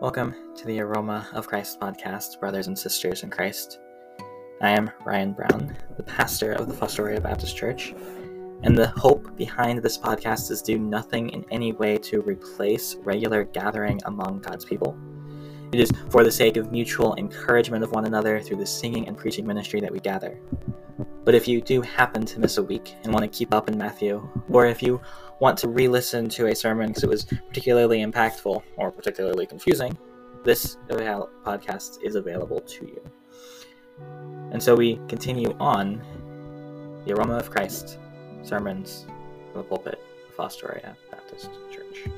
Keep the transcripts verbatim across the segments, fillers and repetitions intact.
Welcome to the Aroma of Christ podcast, brothers and sisters in Christ. I am Ryan Brown, the pastor of the Fostoria Baptist Church, and the hope behind this podcast is to do nothing in any way to replace regular gathering among God's people. It is for the sake of mutual encouragement of one another through the singing and preaching ministry that we gather. But if you do happen to miss a week and want to keep up in Matthew, or if you want to re-listen to a sermon because it was particularly impactful or particularly confusing, this podcast is available to you. And so we continue on the Aroma of Christ sermons from the pulpit of Fostoria Baptist Church.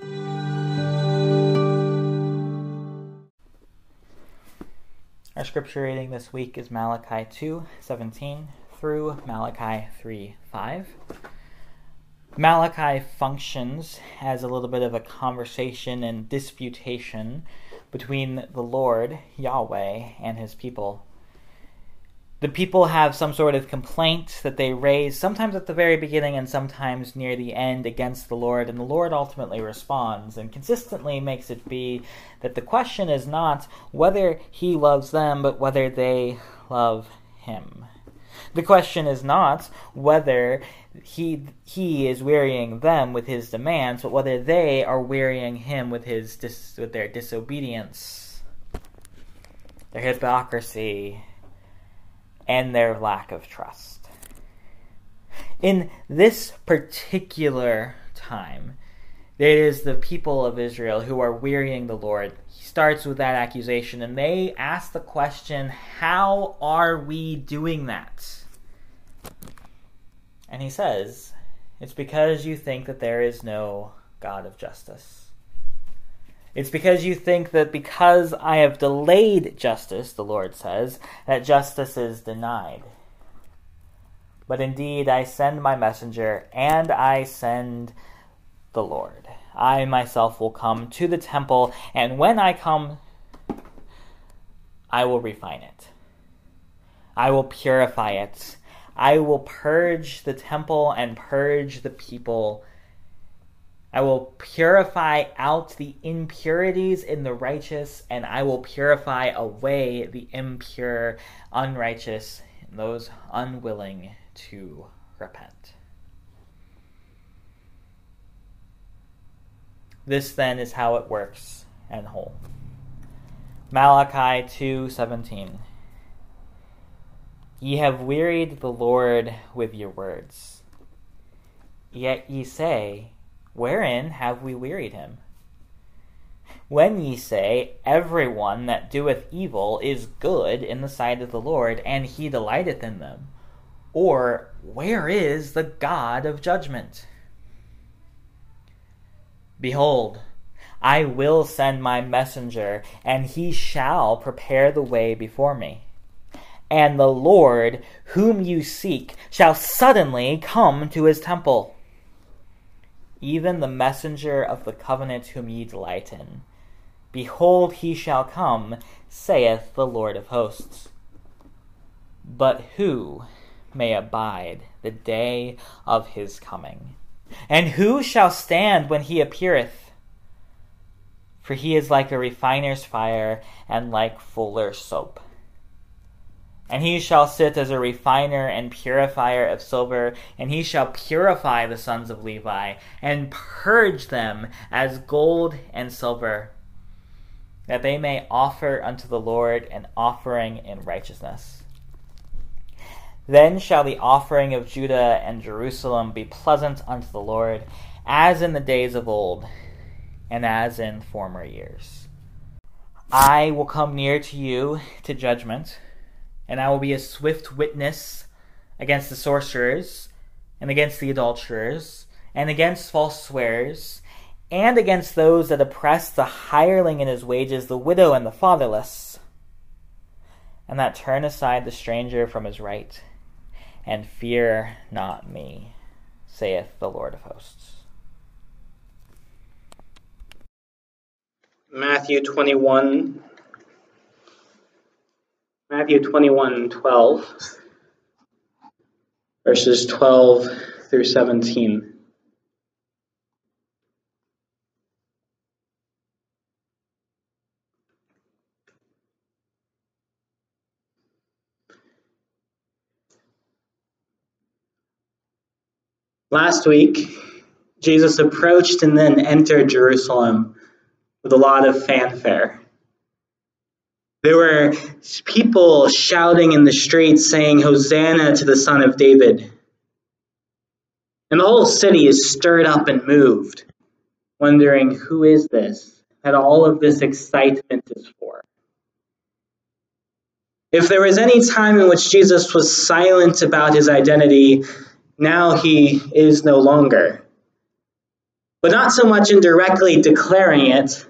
Our scripture reading this week is Malachi two seventeen through Malachi three five. Malachi functions as a little bit of a conversation and disputation between the Lord, Yahweh, and his people. The people have some sort of complaint that they raise, sometimes at the very beginning and sometimes near the end, against the Lord, and the Lord ultimately responds and consistently makes it be that the question is not whether he loves them, but whether they love him. The question is not whether he he is wearying them with his demands, but whether they are wearying him with his dis, with their disobedience, their hypocrisy, and their lack of trust. In this particular time, it is the people of Israel who are wearying the Lord. He starts with that accusation, and they ask the question, how are we doing that? And he says, it's because you think that there is no God of justice. It's because you think that because I have delayed justice, the Lord says, that justice is denied. But indeed, I send my messenger, and I send the Lord. I myself will come to the temple, and when I come, I will refine it. I will purify it. I will purge the temple and purge the people. I will purify out the impurities in the righteous, and I will purify away the impure, unrighteous, and those unwilling to repent. This, then, is how it works and whole. Malachi two seventeen. Ye have wearied the Lord with your words. Yet ye say, wherein have we wearied him? When ye say, everyone that doeth evil is good in the sight of the Lord, and he delighteth in them. Or, where is the God of judgment? Behold, I will send my messenger, and he shall prepare the way before me. And the Lord, whom you seek, shall suddenly come to his temple. Even the messenger of the covenant whom ye delight in. Behold, he shall come, saith the Lord of hosts. But who may abide the day of his coming? And who shall stand when he appeareth? For he is like a refiner's fire, and like fuller's soap. And he shall sit as a refiner and purifier of silver, and he shall purify the sons of Levi, and purge them as gold and silver, that they may offer unto the Lord an offering in righteousness. Then shall the offering of Judah and Jerusalem be pleasant unto the Lord, as in the days of old, and as in former years. I will come near to you to judgment, and I will be a swift witness against the sorcerers, and against the adulterers, and against false swearers, and against those that oppress the hireling in his wages, the widow and the fatherless, and that turn aside the stranger from his right. And fear not me, saith the Lord of hosts. Matthew twenty-one, Matthew twenty-one, twelve, verses twelve through seventeen. Last week, Jesus approached and then entered Jerusalem with a lot of fanfare. There were people shouting in the streets saying, "Hosanna to the Son of David." And the whole city is stirred up and moved, wondering, who is this that all of this excitement is for? If there was any time in which Jesus was silent about his identity, now he is no longer. But not so much in directly declaring it,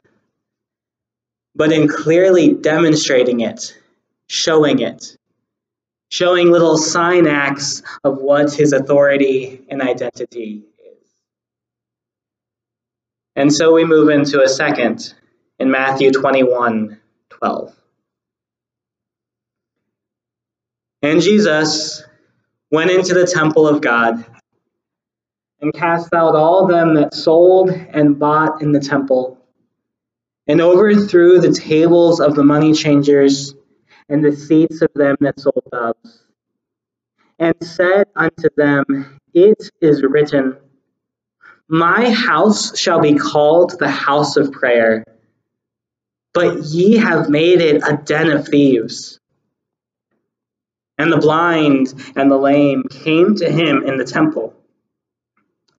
but in clearly demonstrating it, showing it, showing little sign acts of what his authority and identity is. And so we move into a second in Matthew twenty-one twelve. And Jesus went into the temple of God and cast out all them that sold and bought in the temple, and overthrew the tables of the money changers and the seats of them that sold doves, and said unto them, "It is written, my house shall be called the house of prayer, but ye have made it a den of thieves." And the blind and the lame came to him in the temple,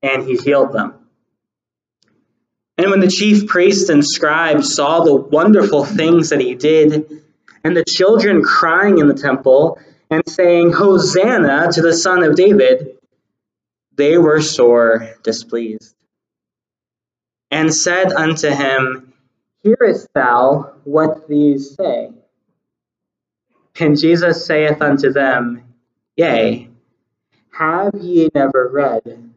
and he healed them. And when the chief priests and scribes saw the wonderful things that he did, and the children crying in the temple and saying, "Hosanna to the Son of David," they were sore displeased, and said unto him, "Hearest thou what these say?" And Jesus saith unto them, "Yea, have ye never read,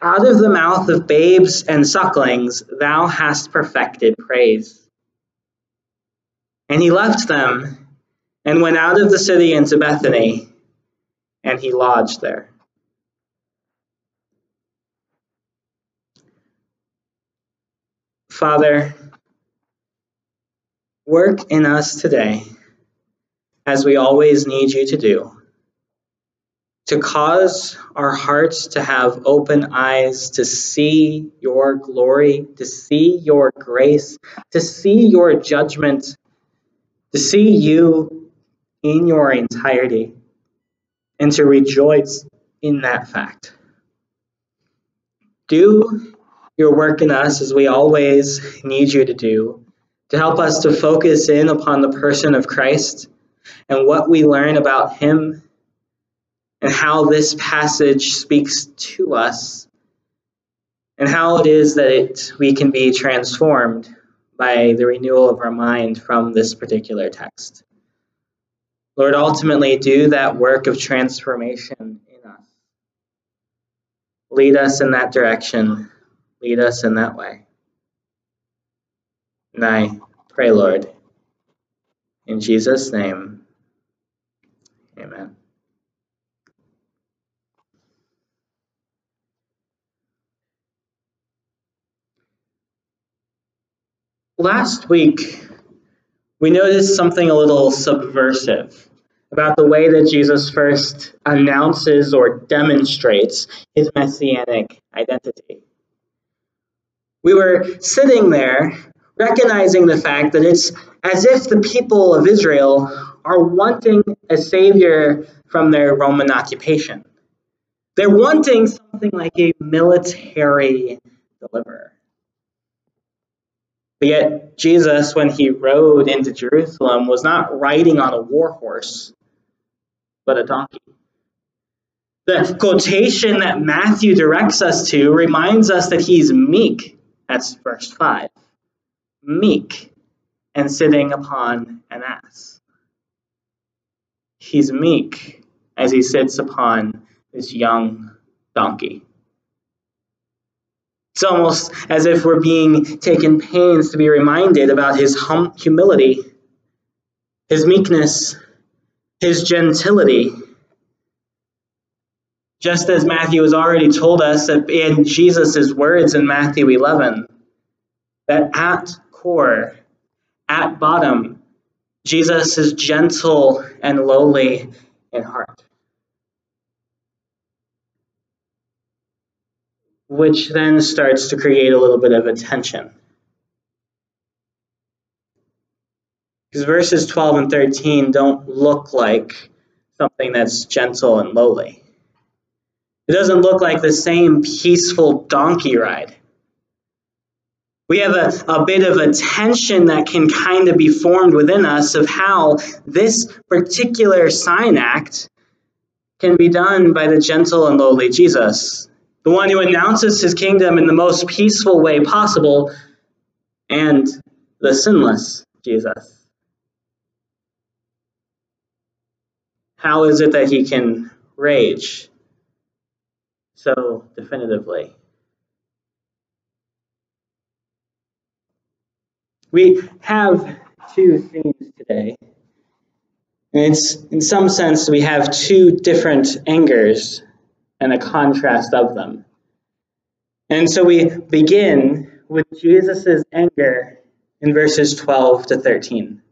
out of the mouth of babes and sucklings thou hast perfected praise." And he left them, and went out of the city into Bethany, and he lodged there. Father, work in us today, as we always need you to do, to cause our hearts to have open eyes, to see your glory, to see your grace, to see your judgment, to see you in your entirety, and to rejoice in that fact. Do your work in us as we always need you to do, to help us to focus in upon the person of Christ and what we learn about him, and how this passage speaks to us, and how it is that it, we can be transformed by the renewal of our mind from this particular text. Lord, ultimately do that work of transformation in us. Lead us in that direction. Lead us in that way. And I pray, Lord, in Jesus' name, amen. Last week, we noticed something a little subversive about the way that Jesus first announces or demonstrates his messianic identity. We were sitting there, recognizing the fact that it's as if the people of Israel are wanting a savior from their Roman occupation. They're wanting something like a military deliverer. But yet Jesus, when he rode into Jerusalem, was not riding on a war horse, but a donkey. The quotation that Matthew directs us to reminds us that he's meek, that's verse five, meek and sitting upon an ass. He's meek as he sits upon this young donkey. It's almost as if we're being taken pains to be reminded about his hum- humility, his meekness, his gentility. Just as Matthew has already told us in Jesus' words in Matthew eleven, that at core, at bottom, Jesus is gentle and lowly in heart. which then starts to create a little bit of a tension. Because verses twelve and thirteen don't look like something that's gentle and lowly. It doesn't look like the same peaceful donkey ride. We have a, a bit of a tension that can kind of be formed within us of how this particular sign act can be done by the gentle and lowly Jesus, the one who announces his kingdom in the most peaceful way possible, and the sinless Jesus. How is it that he can rage so definitively? We have two themes today. And it's, in some sense, we have two different angers and a contrast of them. And so we begin with Jesus' anger in verses twelve to thirteen.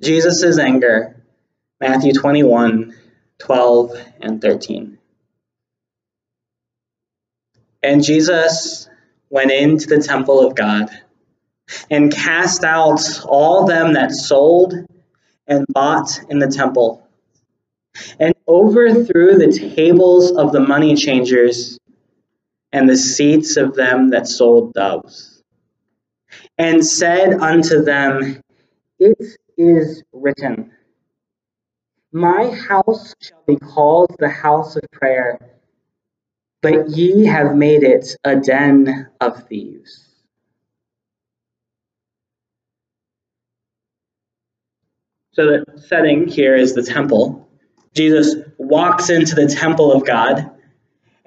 Jesus' anger. Matthew twenty-one, twelve, and thirteen. And Jesus went into the temple of God and cast out all them that sold and bought in the temple, and overthrew the tables of the money changers and the seats of them that sold doves, and said unto them, It is written, My house shall be called the house of prayer, but ye have made it a den of thieves. So the setting here is the temple. Jesus walks into the temple of God, and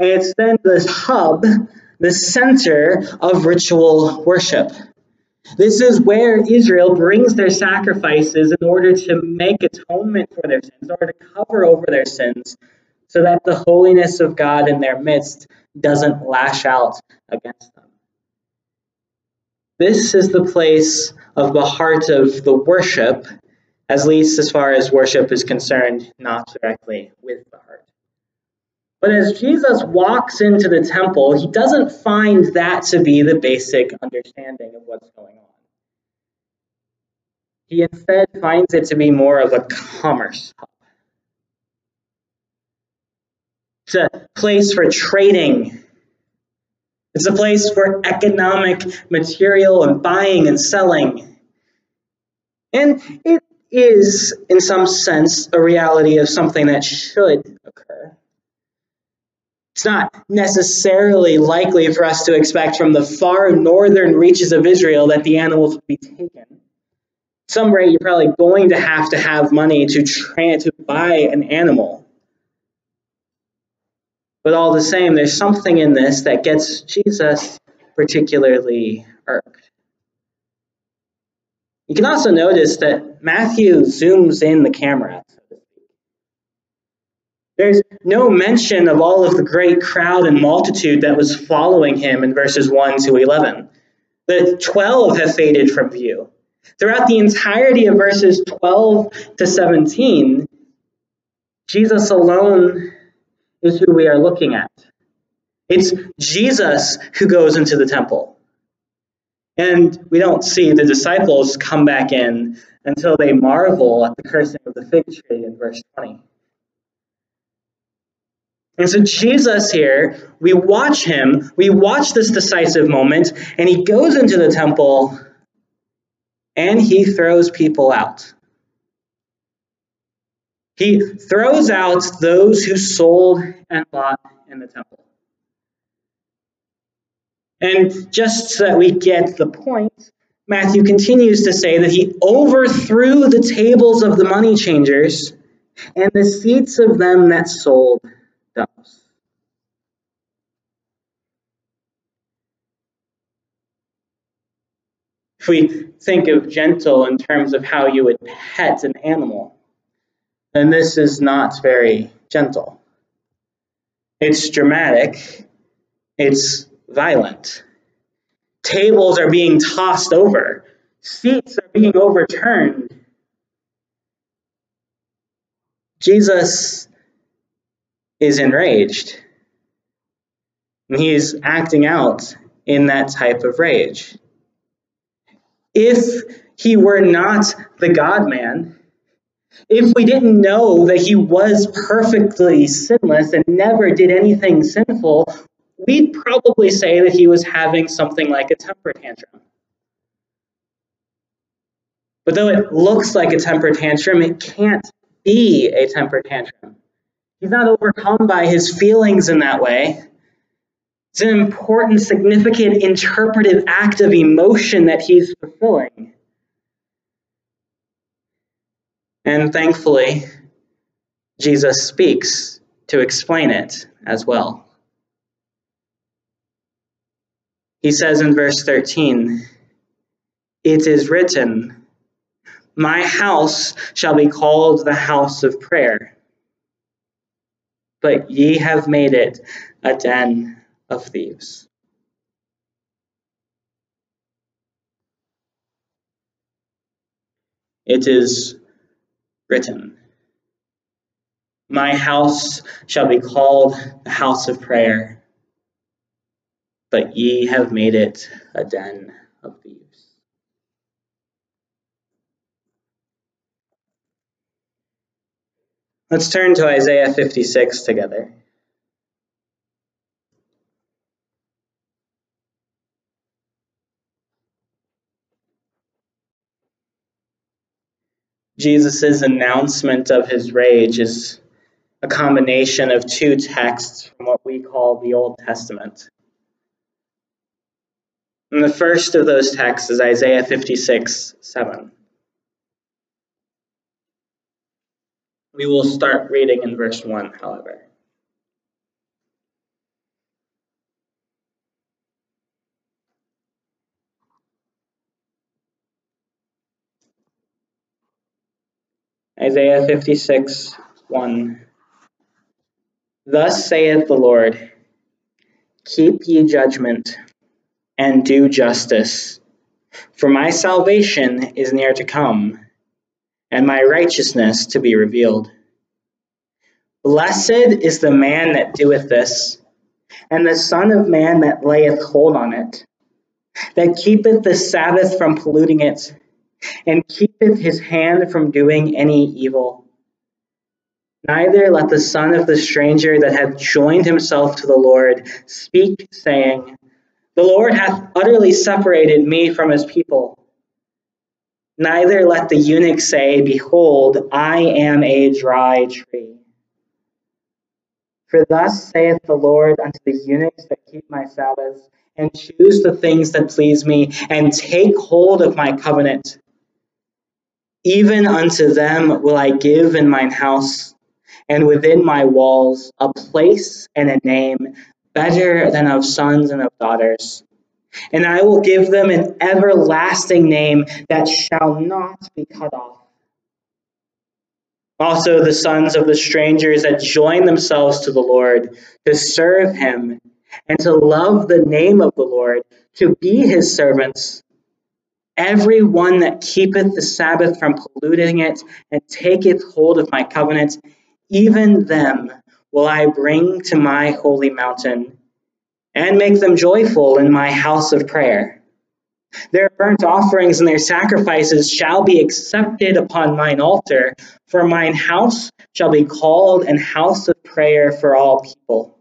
it's then this hub, the center of ritual worship. This is where Israel brings their sacrifices in order to make atonement for their sins, in order to cover over their sins, so that the holiness of God in their midst doesn't lash out against them. This is the place of the heart of the worship, at least as far as worship is concerned, not directly with the heart. But as Jesus walks into the temple, he doesn't find that to be the basic understanding of what's going on. He instead finds it to be more of a commerce hub. It's a place for trading. It's a place for economic material and buying and selling. And it is, in some sense, a reality of something that should occur. It's not necessarily likely for us to expect from the far northern reaches of Israel that the animals would be taken. At some rate, you're probably going to have to have money to try to buy an animal. But all the same, there's something in this that gets Jesus particularly irked. You can also notice that Matthew zooms in the camera. There's no mention of all of the great crowd and multitude that was following him in verses one to eleven. The twelve have faded from view. Throughout the entirety of verses twelve to seventeen, Jesus alone is who we are looking at. It's Jesus who goes into the temple. And we don't see the disciples come back in until they marvel at the cursing of the fig tree in verse twenty. And so Jesus here, we watch him, we watch this decisive moment, and he goes into the temple, and he throws people out. He throws out those who sold and bought in the temple. And just so that we get the point, Matthew continues to say that he overthrew the tables of the money changers and the seats of them that sold doves. If we think of gentle in terms of how you would pet an animal, then this is not very gentle. It's dramatic. It's violent. Tables are being tossed over. Seats are being overturned. Jesus is enraged. And he is acting out in that type of rage. If he were not the God-man, if we didn't know that he was perfectly sinless and never did anything sinful, we'd probably say that he was having something like a temper tantrum. But though it looks like a temper tantrum, it can't be a temper tantrum. He's not overcome by his feelings in that way. It's an important, significant, interpretive act of emotion that he's fulfilling. And thankfully, Jesus speaks to explain it as well. He says in verse thirteen, "It is written, my house shall be called the house of prayer, but ye have made it a den of thieves." It is written. My house shall be called the house of prayer, but ye have made it a den of thieves. Let's turn to Isaiah fifty-six together. Jesus' announcement of his rage is a combination of two texts from what we call the Old Testament. And the first of those texts is Isaiah fifty-six, seven. We will start reading in verse one, however. Isaiah fifty-six, one. Thus saith the Lord, keep ye judgment and do justice, for my salvation is near to come, and my righteousness to be revealed. Blessed is the man that doeth this, and the Son of Man that layeth hold on it, that keepeth the Sabbath from polluting it, and keepeth his hand from doing any evil. Neither let the son of the stranger that hath joined himself to the Lord speak, saying, the Lord hath utterly separated me from his people. Neither let the eunuch say, behold, I am a dry tree. For thus saith the Lord unto the eunuchs that keep my Sabbaths, and choose the things that please me, and take hold of my covenant. Even unto them will I give in mine house, and within my walls, a place and a name better than of sons and of daughters. And I will give them an everlasting name that shall not be cut off. Also the sons of the strangers that join themselves to the Lord, to serve him, and to love the name of the Lord, to be his servants, every one that keepeth the Sabbath from polluting it, and taketh hold of my covenant, even them will I bring to my holy mountain, and make them joyful in my house of prayer. Their burnt offerings and their sacrifices shall be accepted upon mine altar, for mine house shall be called an house of prayer for all people.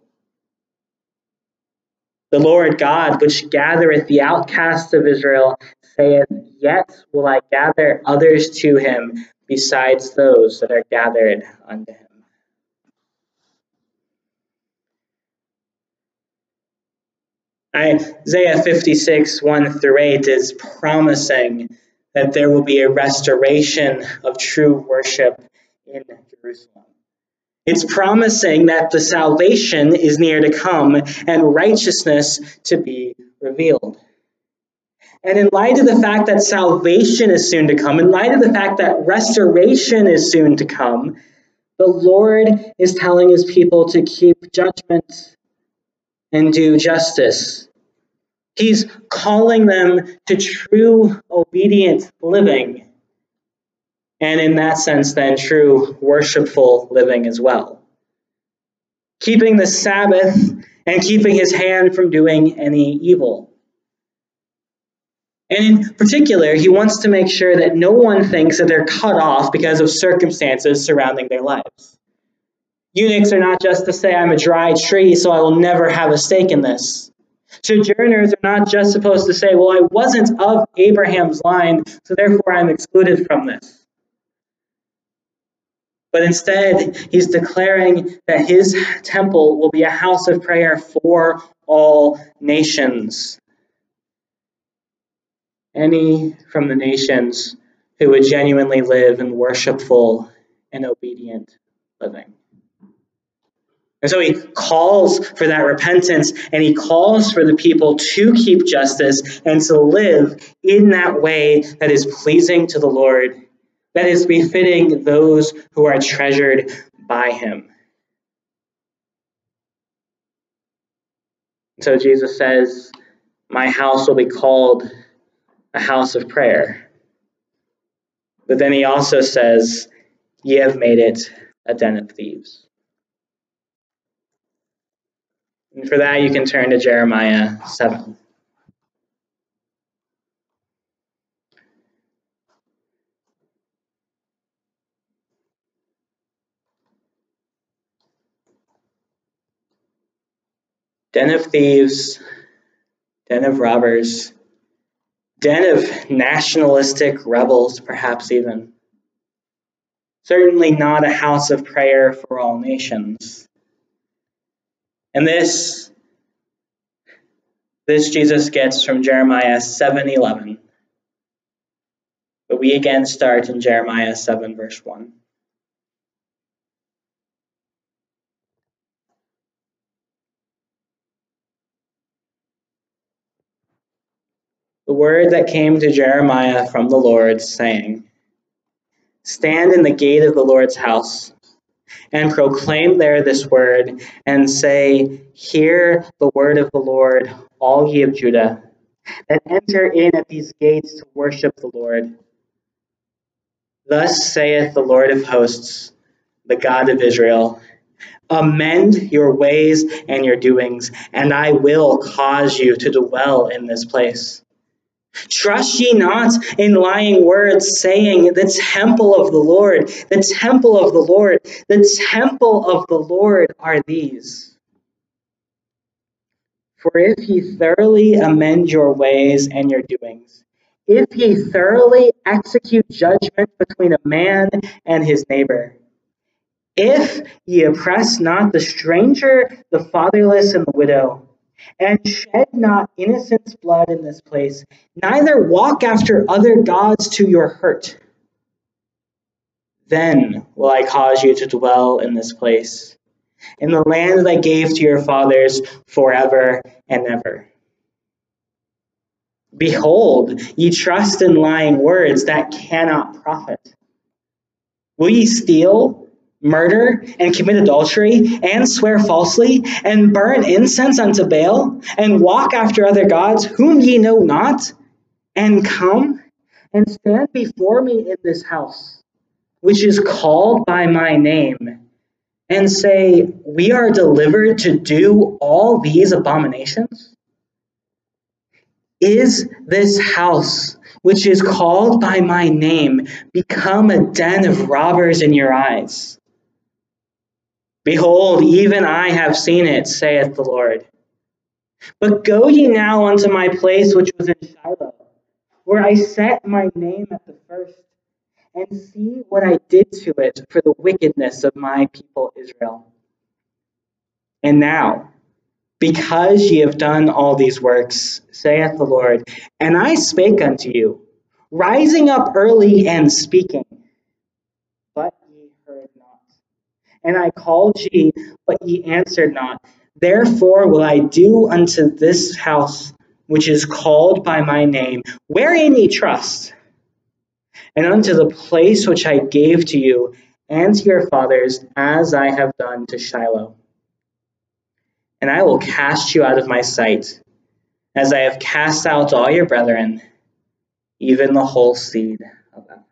The Lord God, which gathereth the outcasts of Israel, saith, yet will I gather others to him, besides those that are gathered unto him. Isaiah fifty-six, one through eight is promising that there will be a restoration of true worship in Jerusalem. It's promising that the salvation is near to come and righteousness to be revealed. And in light of the fact that salvation is soon to come, in light of the fact that restoration is soon to come, the Lord is telling his people to keep judgment and do justice. He's calling them to true, obedient living, and in that sense, then, true worshipful living as well. Keeping the Sabbath and keeping his hand from doing any evil. And in particular, he wants to make sure that no one thinks that they're cut off because of circumstances surrounding their lives. Eunuchs are not just to say, I'm a dry tree, so I will never have a stake in this. Sojourners are not just supposed to say, well, I wasn't of Abraham's line, so therefore I'm excluded from this. But instead, he's declaring that his temple will be a house of prayer for all nations. Any from the nations who would genuinely live in worshipful and obedient living. And so he calls for that repentance, and he calls for the people to keep justice and to live in that way that is pleasing to the Lord, that is befitting those who are treasured by him. So Jesus says, my house will be called a house of prayer. But then he also says, ye have made it a den of thieves. And for that, you can turn to Jeremiah seven. Den of thieves, den of robbers, den of nationalistic rebels, perhaps even. Certainly not a house of prayer for all nations. And this, this Jesus gets from Jeremiah seven eleven. But we again start in Jeremiah seven, verse one. The word that came to Jeremiah from the Lord, saying, stand in the gate of the Lord's house, and proclaim there this word, and say, hear the word of the Lord, all ye of Judah, that enter in at these gates to worship the Lord. Thus saith the Lord of hosts, the God of Israel, amend your ways and your doings, and I will cause you to dwell in this place. Trust ye not in lying words, saying, the temple of the Lord, the temple of the Lord, the temple of the Lord are these. For if ye thoroughly amend your ways and your doings, if ye thoroughly execute judgment between a man and his neighbor, if ye oppress not the stranger, the fatherless, and the widow, and shed not innocent's blood in this place, neither walk after other gods to your hurt, then will I cause you to dwell in this place, in the land that I gave to your fathers forever and ever. Behold, ye trust in lying words that cannot profit. Will ye steal, murder, and commit adultery, and swear falsely, and burn incense unto Baal, and walk after other gods, whom ye know not, and come and stand before me in this house, which is called by my name, and say, we are delivered to do all these abominations? Is this house, which is called by my name, become a den of robbers in your eyes? Behold, even I have seen it, saith the Lord. But go ye now unto my place which was in Shiloh, where I set my name at the first, and see what I did to it for the wickedness of my people Israel. And now, because ye have done all these works, saith the Lord, and I spake unto you, rising up early and speaking, and I called ye, but ye answered not. Therefore will I do unto this house, which is called by my name, wherein ye trust, and unto the place which I gave to you and to your fathers, as I have done to Shiloh. And I will cast you out of my sight, as I have cast out all your brethren, even the whole seed of Ephraim.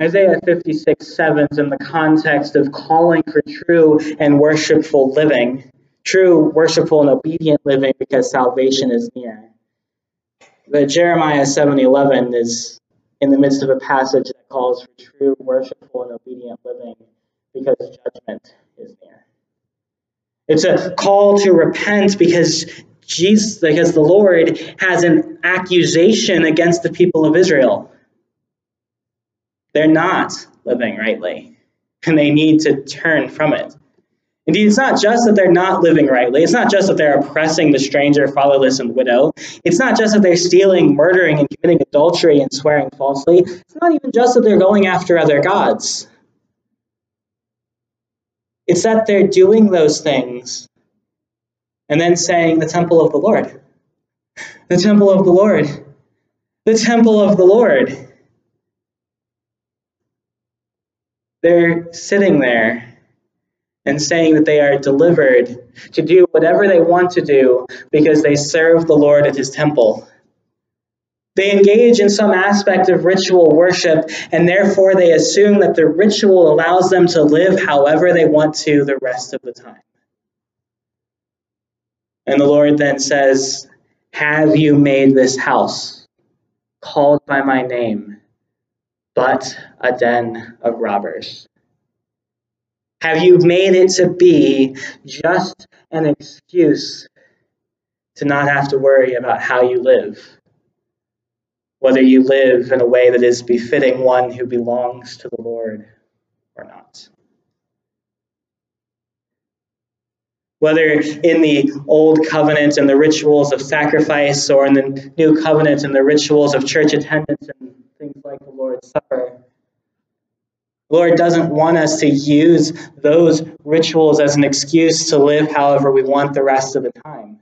Isaiah fifty-six seven is in the context of calling for true and worshipful living, true, worshipful, and obedient living because salvation is near. But Jeremiah seven eleven is in the midst of a passage that calls for true, worshipful, and obedient living because judgment is near. It's a call to repent because Jesus, because the Lord has an accusation against the people of Israel. They're not living rightly, and they need to turn from it. Indeed, it's not just that they're not living rightly. It's not just that they're oppressing the stranger, fatherless, and widow. It's not just that they're stealing, murdering, and committing adultery and swearing falsely. It's not even just that they're going after other gods. It's that they're doing those things and then saying, the temple of the Lord, the temple of the Lord, the temple of the Lord. They're sitting there and saying that they are delivered to do whatever they want to do because they serve the Lord at his temple. They engage in some aspect of ritual worship, and therefore they assume that the ritual allows them to live however they want to the rest of the time. And the Lord then says, have you made this house, called by my name, but a den of robbers? Have you made it to be just an excuse to not have to worry about how you live, whether you live in a way that is befitting one who belongs to the Lord or not? Whether in the Old Covenant and the rituals of sacrifice, or in the New Covenant and the rituals of church attendance and things like the Lord's Supper, the Lord doesn't want us to use those rituals as an excuse to live however we want the rest of the time.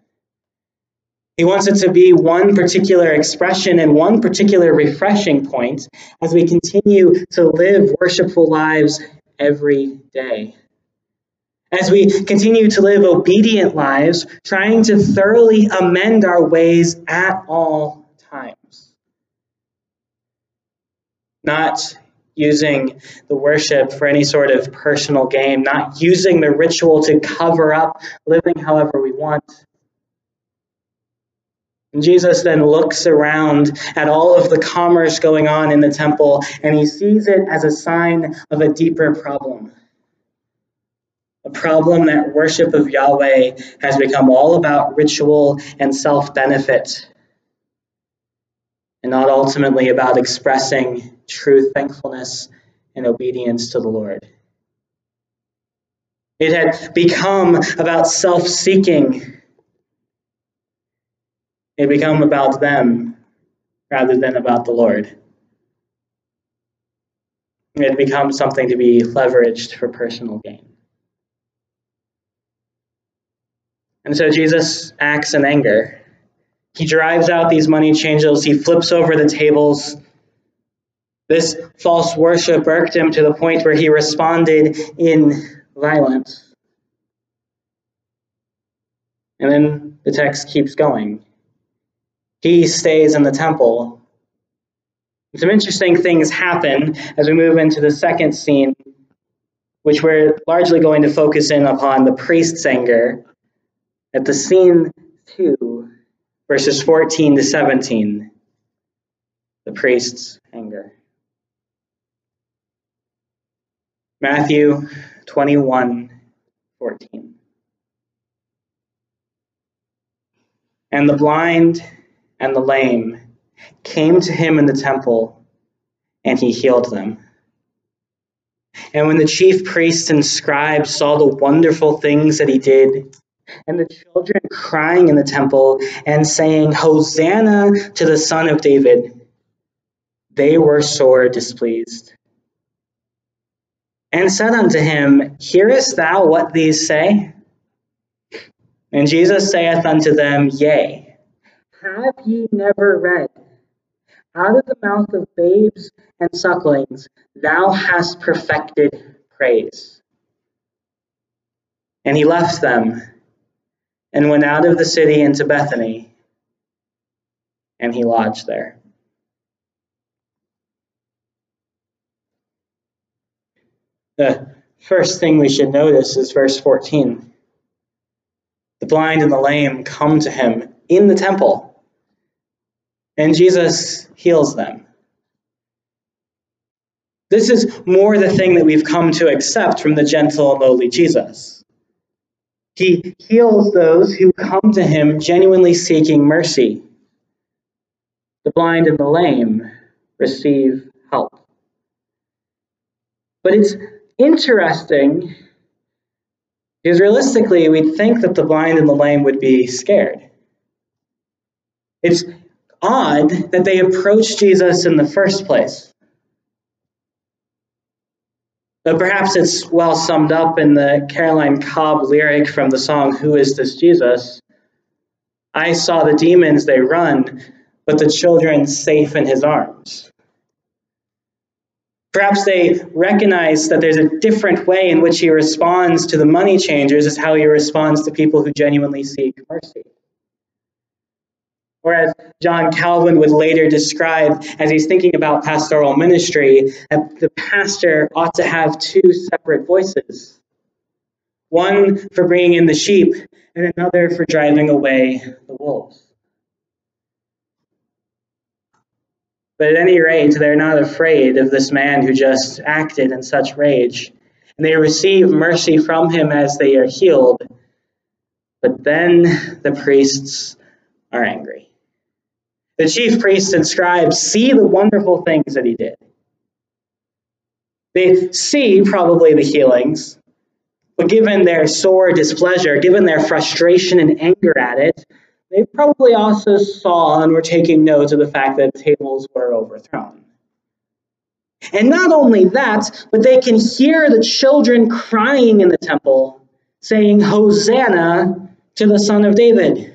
He wants it to be one particular expression and one particular refreshing point as we continue to live worshipful lives every day. As we continue to live obedient lives, trying to thoroughly amend our ways at all times. Not using the worship for any sort of personal gain, not using the ritual to cover up living however we want. And Jesus then looks around at all of the commerce going on in the temple, and he sees it as a sign of a deeper problem. A problem that worship of Yahweh has become all about ritual and self-benefit, and not ultimately about expressing true thankfulness and obedience to the Lord. It had become about self-seeking. It had become about them rather than about the Lord. It had become something to be leveraged for personal gain. And so Jesus acts in anger. He drives out these money changers. He flips over the tables. This false worship irked him to the point where he responded in violence. And then the text keeps going. He stays in the temple. Some interesting things happen as we move into the second scene, which we're largely going to focus in upon the priest's anger. At the scene two, verses fourteen to seventeen, the priest's anger. Matthew twenty-one fourteen. And the blind and the lame came to him in the temple, and he healed them. And when the chief priests and scribes saw the wonderful things that he did, and the children crying in the temple and saying, Hosanna to the Son of David, they were sore displeased. And said unto him, Hearest thou what these say? And Jesus saith unto them, Yea, have ye never read, out of the mouth of babes and sucklings thou hast perfected praise? And he left them, and went out of the city into Bethany, and he lodged there. The first thing we should notice is verse fourteen. The blind and the lame come to him in the temple, and Jesus heals them. This is more the thing that we've come to accept from the gentle and lowly Jesus. He heals those who come to him genuinely seeking mercy. The blind and the lame receive help. But it's interesting, because realistically, we'd think that the blind and the lame would be scared. It's odd that they approached Jesus in the first place. But perhaps it's well summed up in the Caroline Cobb lyric from the song, Who Is This Jesus? I saw the demons, they run, but the children safe in his arms. Perhaps they recognize that there's a different way in which he responds to the money changers is how he responds to people who genuinely seek mercy. Whereas John Calvin would later describe, as he's thinking about pastoral ministry, that the pastor ought to have two separate voices. One for bringing in the sheep, and another for driving away the wolves. But at any rate, they're not afraid of this man who just acted in such rage. And they receive mercy from him as they are healed. But then the priests are angry. The chief priests and scribes see the wonderful things that he did. They see probably the healings, but given their sore displeasure, given their frustration and anger at it, they probably also saw and were taking note of the fact that tables were overthrown. And not only that, but they can hear the children crying in the temple, saying, Hosanna to the Son of David.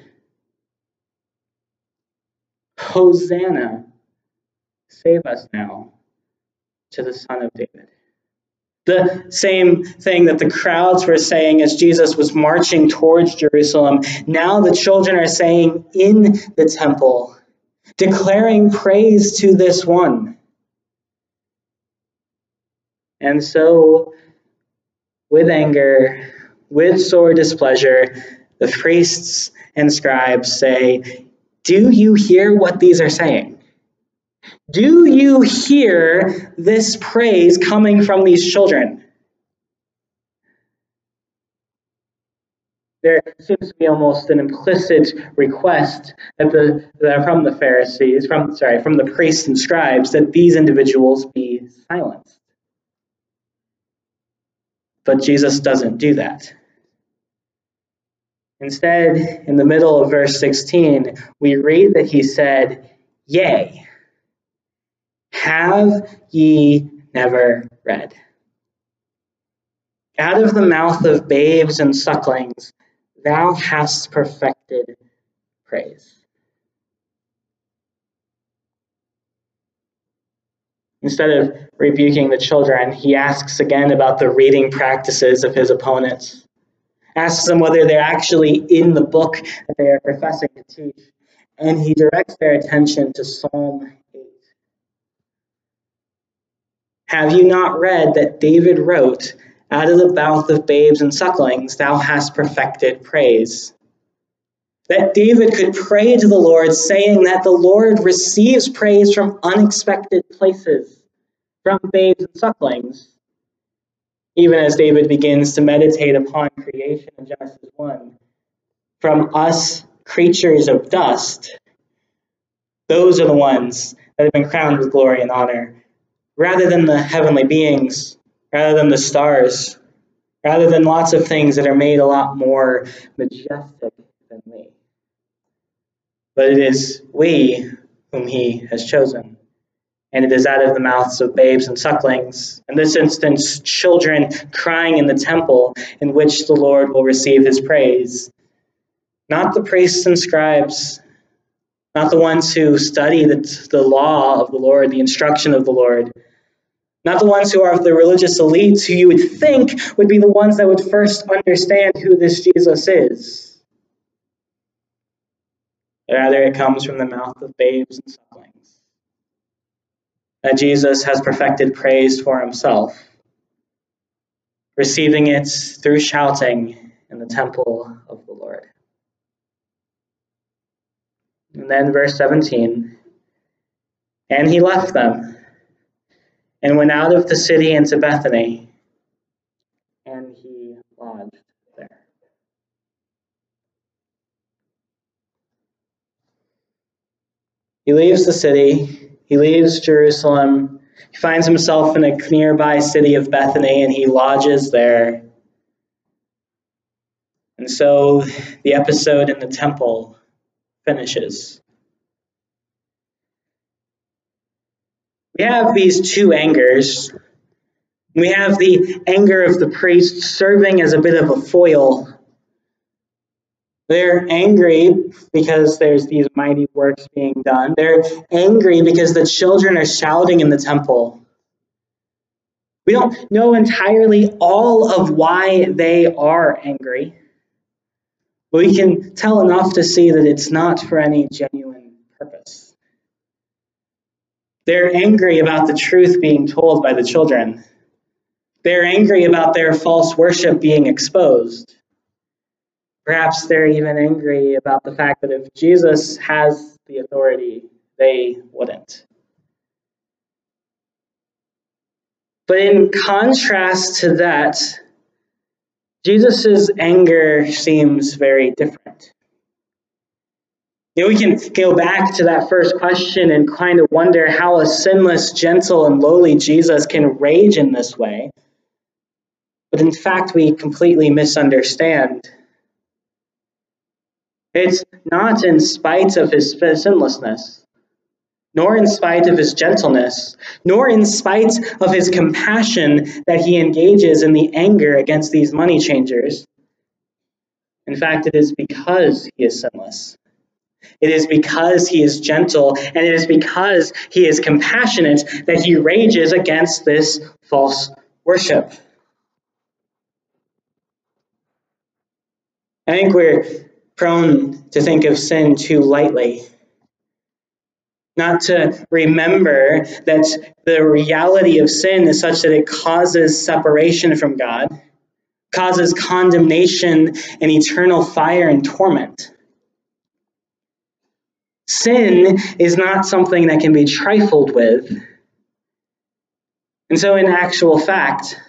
Hosanna, save us now, to the Son of David. The same thing that the crowds were saying as Jesus was marching towards Jerusalem. Now the children are saying in the temple, declaring praise to this one. And so, with anger, with sore displeasure, the priests and scribes say, do you hear what these are saying? Do you hear this praise coming from these children? There seems to be almost an implicit request that the, that from the Pharisees, from sorry, from the priests and scribes, that these individuals be silenced. But Jesus doesn't do that. Instead, in the middle of verse sixteen, we read that he said, Yea. Have ye never read? Out of the mouth of babes and sucklings, thou hast perfected praise. Instead of rebuking the children, he asks again about the reading practices of his opponents, asks them whether they're actually in the book that they are professing to teach, and he directs their attention to Psalm. Have you not read that David wrote, out of the mouth of babes and sucklings, thou hast perfected praise? That David could pray to the Lord, saying that the Lord receives praise from unexpected places, from babes and sucklings. Even as David begins to meditate upon creation in Genesis one, from us creatures of dust, those are the ones that have been crowned with glory and honor. Rather than the heavenly beings, rather than the stars, rather than lots of things that are made a lot more majestic than we. But it is we whom he has chosen, and it is out of the mouths of babes and sucklings, in this instance, children crying in the temple, in which the Lord will receive his praise. Not the priests and scribes, not the ones who study the, the law of the Lord, the instruction of the Lord. Not the ones who are the religious elites who you would think would be the ones that would first understand who this Jesus is. Rather, it comes from the mouth of babes and sucklings. That Jesus has perfected praise for himself. receiving it through shouting in the temple of the Lord. And then verse seventeen, and he left them and went out of the city into Bethany, and he lodged there. He leaves the city, he leaves Jerusalem, he finds himself in a nearby city of Bethany, and he lodges there. And so the episode in the temple finishes. We have these two angers. We have the anger of the priest serving as a bit of a foil. They're angry because there's these mighty works being done. They're angry because the children are shouting in the temple. We don't know entirely all of why they are angry. But we can tell enough to see that it's not for any genuine purpose. They're angry about the truth being told by the children. They're angry about their false worship being exposed. Perhaps they're even angry about the fact that if Jesus has the authority, they wouldn't. But in contrast to that, Jesus' anger seems very different. You know, we can go back to that first question and kind of wonder how a sinless, gentle, and lowly Jesus can rage in this way. But in fact, we completely misunderstand. It's not in spite of his sinlessness, nor in spite of his gentleness, nor in spite of his compassion that he engages in the anger against these money changers. In fact, it is because he is sinless. It is because he is gentle, and it is because he is compassionate that he rages against this false worship. I think we're prone to think of sin too lightly. Not to remember that the reality of sin is such that it causes separation from God, causes condemnation and eternal fire and torment. Sin is not something that can be trifled with. And so in actual fact,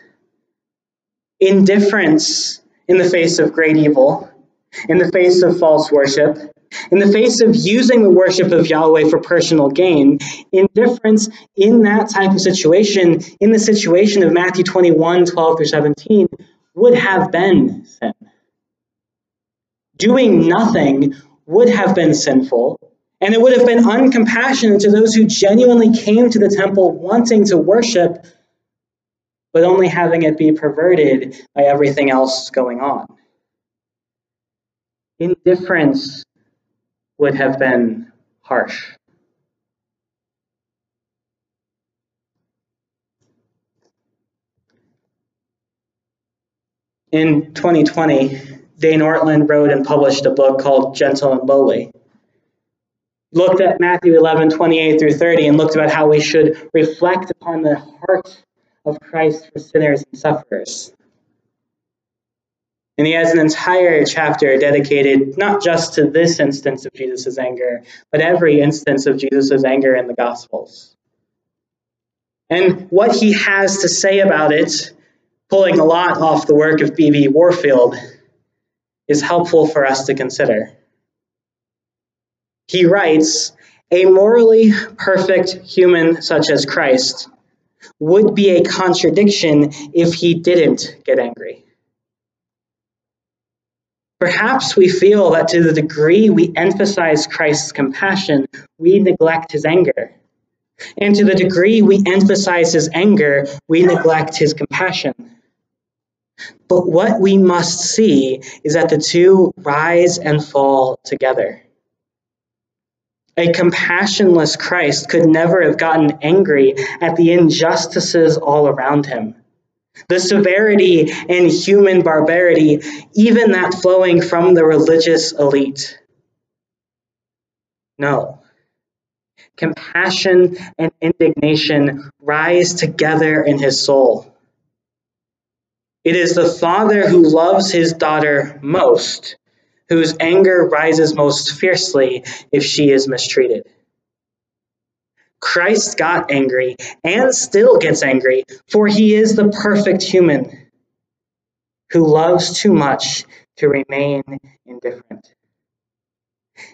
indifference in the face of great evil, in the face of false worship, in the face of using the worship of Yahweh for personal gain, indifference in that type of situation, in the situation of Matthew twenty-one, twelve through seventeen, would have been sin. Doing nothing would have been sinful, and it would have been uncompassionate to those who genuinely came to the temple wanting to worship, but only having it be perverted by everything else going on. Indifference would have been harsh. In twenty twenty, Dane Ortlund wrote and published a book called Gentle and Lowly. Looked at Matthew eleven, twenty-eight through thirty, and looked about how we should reflect upon the heart of Christ for sinners and sufferers. And he has an entire chapter dedicated not just to this instance of Jesus' anger, but every instance of Jesus' anger in the Gospels. And what he has to say about it, pulling a lot off the work of B B Warfield, is helpful for us to consider. He writes, "A morally perfect human such as Christ would be a contradiction if he didn't get angry." Perhaps we feel that to the degree we emphasize Christ's compassion, we neglect his anger. And to the degree we emphasize his anger, we neglect his compassion. But what we must see is that the two rise and fall together. A compassionless Christ could never have gotten angry at the injustices all around him. The severity and human barbarity, even that flowing from the religious elite. No. Compassion and indignation rise together in his soul. It is the father who loves his daughter most, whose anger rises most fiercely if she is mistreated. Christ got angry and still gets angry, for he is the perfect human who loves too much to remain indifferent.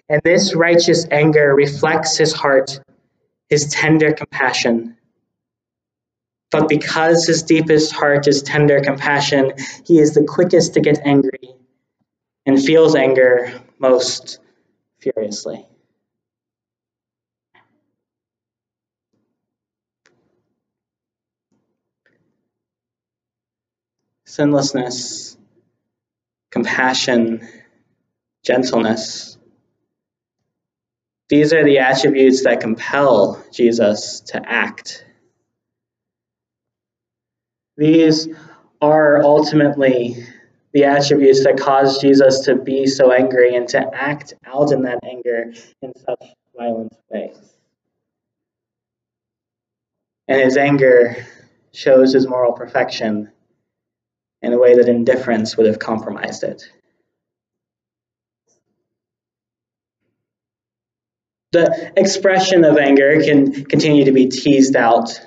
And this righteous anger reflects his heart, his tender compassion. But because his deepest heart is tender compassion, he is the quickest to get angry and feels anger most furiously. Sinlessness, compassion, gentleness. These are the attributes that compel Jesus to act. These are ultimately the attributes that cause Jesus to be so angry and to act out in that anger in such violent ways. And his anger shows his moral perfection in a way that indifference would have compromised it. The expression of anger can continue to be teased out.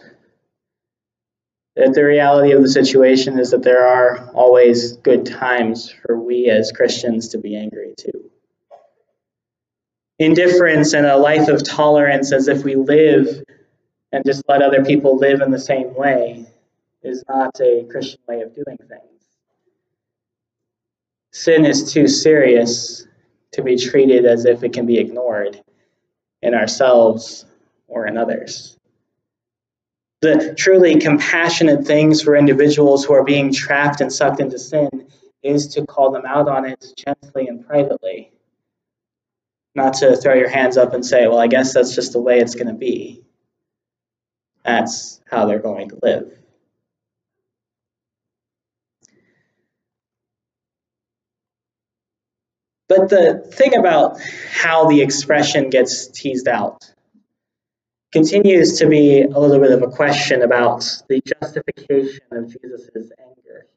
That the reality of the situation is that there are always good times for we as Christians to be angry too. Indifference and a life of tolerance, as if we live and just let other people live in the same way, is not a Christian way of doing things. Sin is too serious to be treated as if it can be ignored in ourselves or in others. The truly compassionate things for individuals who are being trapped and sucked into sin is to call them out on it gently and privately. Not to throw your hands up and say, well, I guess that's just the way it's going to be. That's how they're going to live. But the thing about how the expression gets teased out continues to be a little bit of a question about the justification of Jesus' anger here.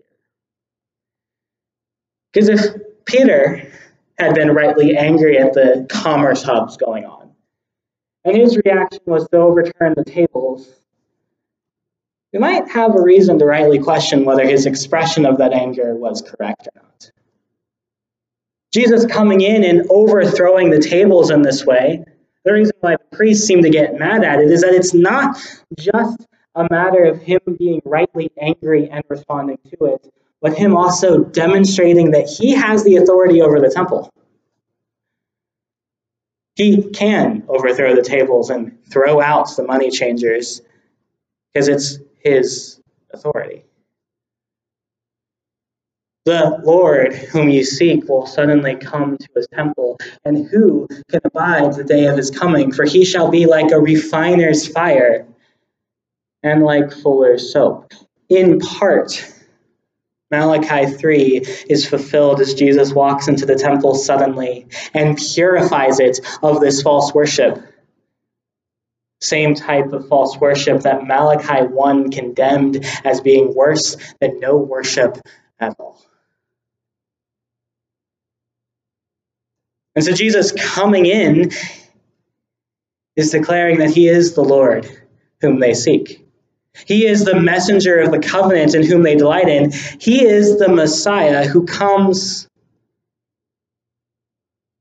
Because if Peter had been rightly angry at the commerce hubs going on, and his reaction was to overturn the tables, we might have a reason to rightly question whether his expression of that anger was correct or not. Jesus coming in and overthrowing the tables in this way, the reason why the priests seem to get mad at it is that it's not just a matter of him being rightly angry and responding to it, but him also demonstrating that he has the authority over the temple. He can overthrow the tables and throw out the money changers because it's his authority. The Lord whom you seek will suddenly come to his temple, and who can abide the day of his coming? For he shall be like a refiner's fire and like fuller's soap. In part, Malachi three is fulfilled as Jesus walks into the temple suddenly and purifies it of this false worship. Same type of false worship that Malachi one condemned as being worse than no worship at all. And so Jesus coming in is declaring that he is the Lord whom they seek. He is the messenger of the covenant in whom they delight in. He is the Messiah who comes,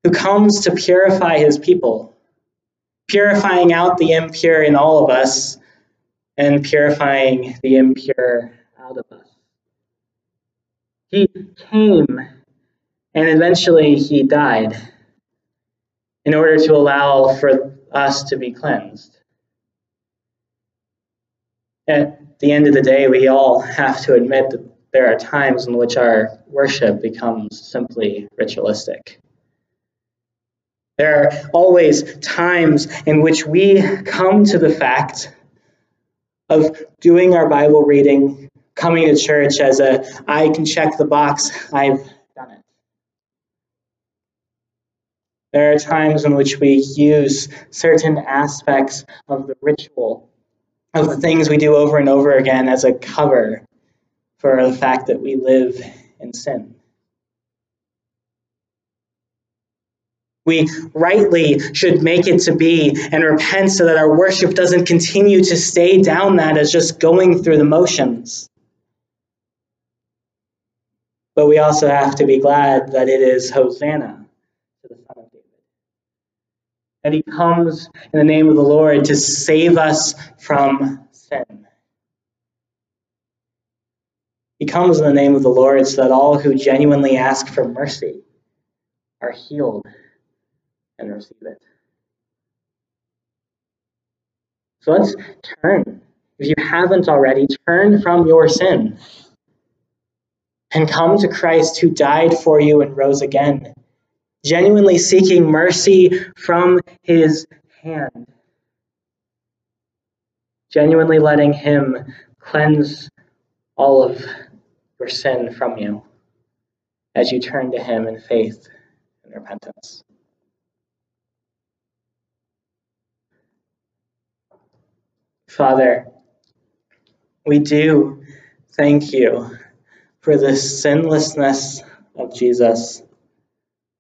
who comes to purify his people, purifying out the impure in all of us and purifying the impure out of us. He came and eventually he died in order to allow for us to be cleansed. At the end of the day, we all have to admit that there are times in which our worship becomes simply ritualistic. There are always times in which we come to the fact of doing our Bible reading, coming to church as a, I can check the box, I've done it. There are times in which we use certain aspects of the ritual, of the things we do over and over again as a cover for the fact that we live in sin. We rightly should make it to be and repent so that our worship doesn't continue to stay down that as just going through the motions. But we also have to be glad that it is Hosanna to the Son of David. That he comes in the name of the Lord to save us from sin. He comes in the name of the Lord so that all who genuinely ask for mercy are healed and receive it. So let's turn. If you haven't already, turn from your sin and come to Christ who died for you and rose again, genuinely seeking mercy from his hand, genuinely letting him cleanse all of your sin from you as you turn to him in faith and repentance. Father, we do thank you for the sinlessness of Jesus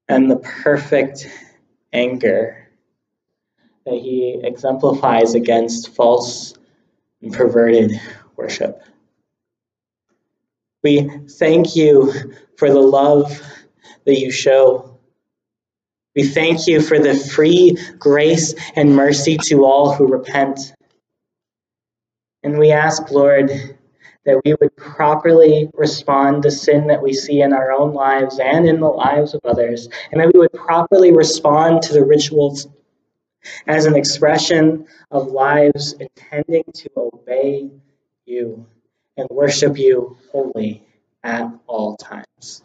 and the perfect anger that he exemplifies against false and perverted worship. We thank you for the love that you show. We thank you for the free grace and mercy to all who repent. And we ask, Lord, that we would properly respond to sin that we see in our own lives and in the lives of others, and that we would properly respond to the rituals as an expression of lives intending to obey you and worship you wholly at all times.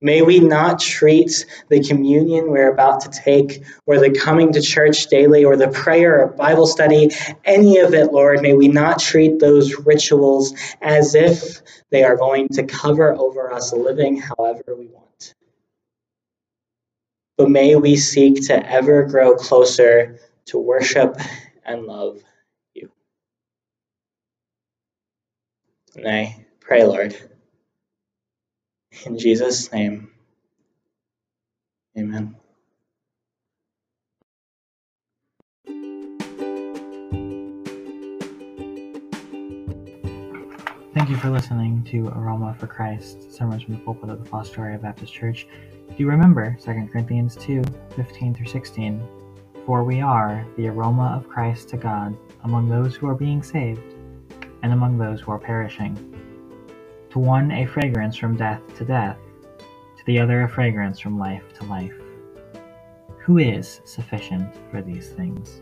May we not treat the communion we're about to take or the coming to church daily or the prayer or Bible study, any of it, Lord, may we not treat those rituals as if they are going to cover over us living however we want. But may we seek to ever grow closer to worship and love you. And I pray, Lord, in Jesus' name, amen. Thank you for listening to Aroma for Christ, sermons from the pulpit of the Fostoria Baptist Church. Do you remember Second Corinthians two, fifteen through sixteen? For we are the aroma of Christ to God among those who are being saved and among those who are perishing. To one a fragrance from death to death, to the other a fragrance from life to life. Who is sufficient for these things?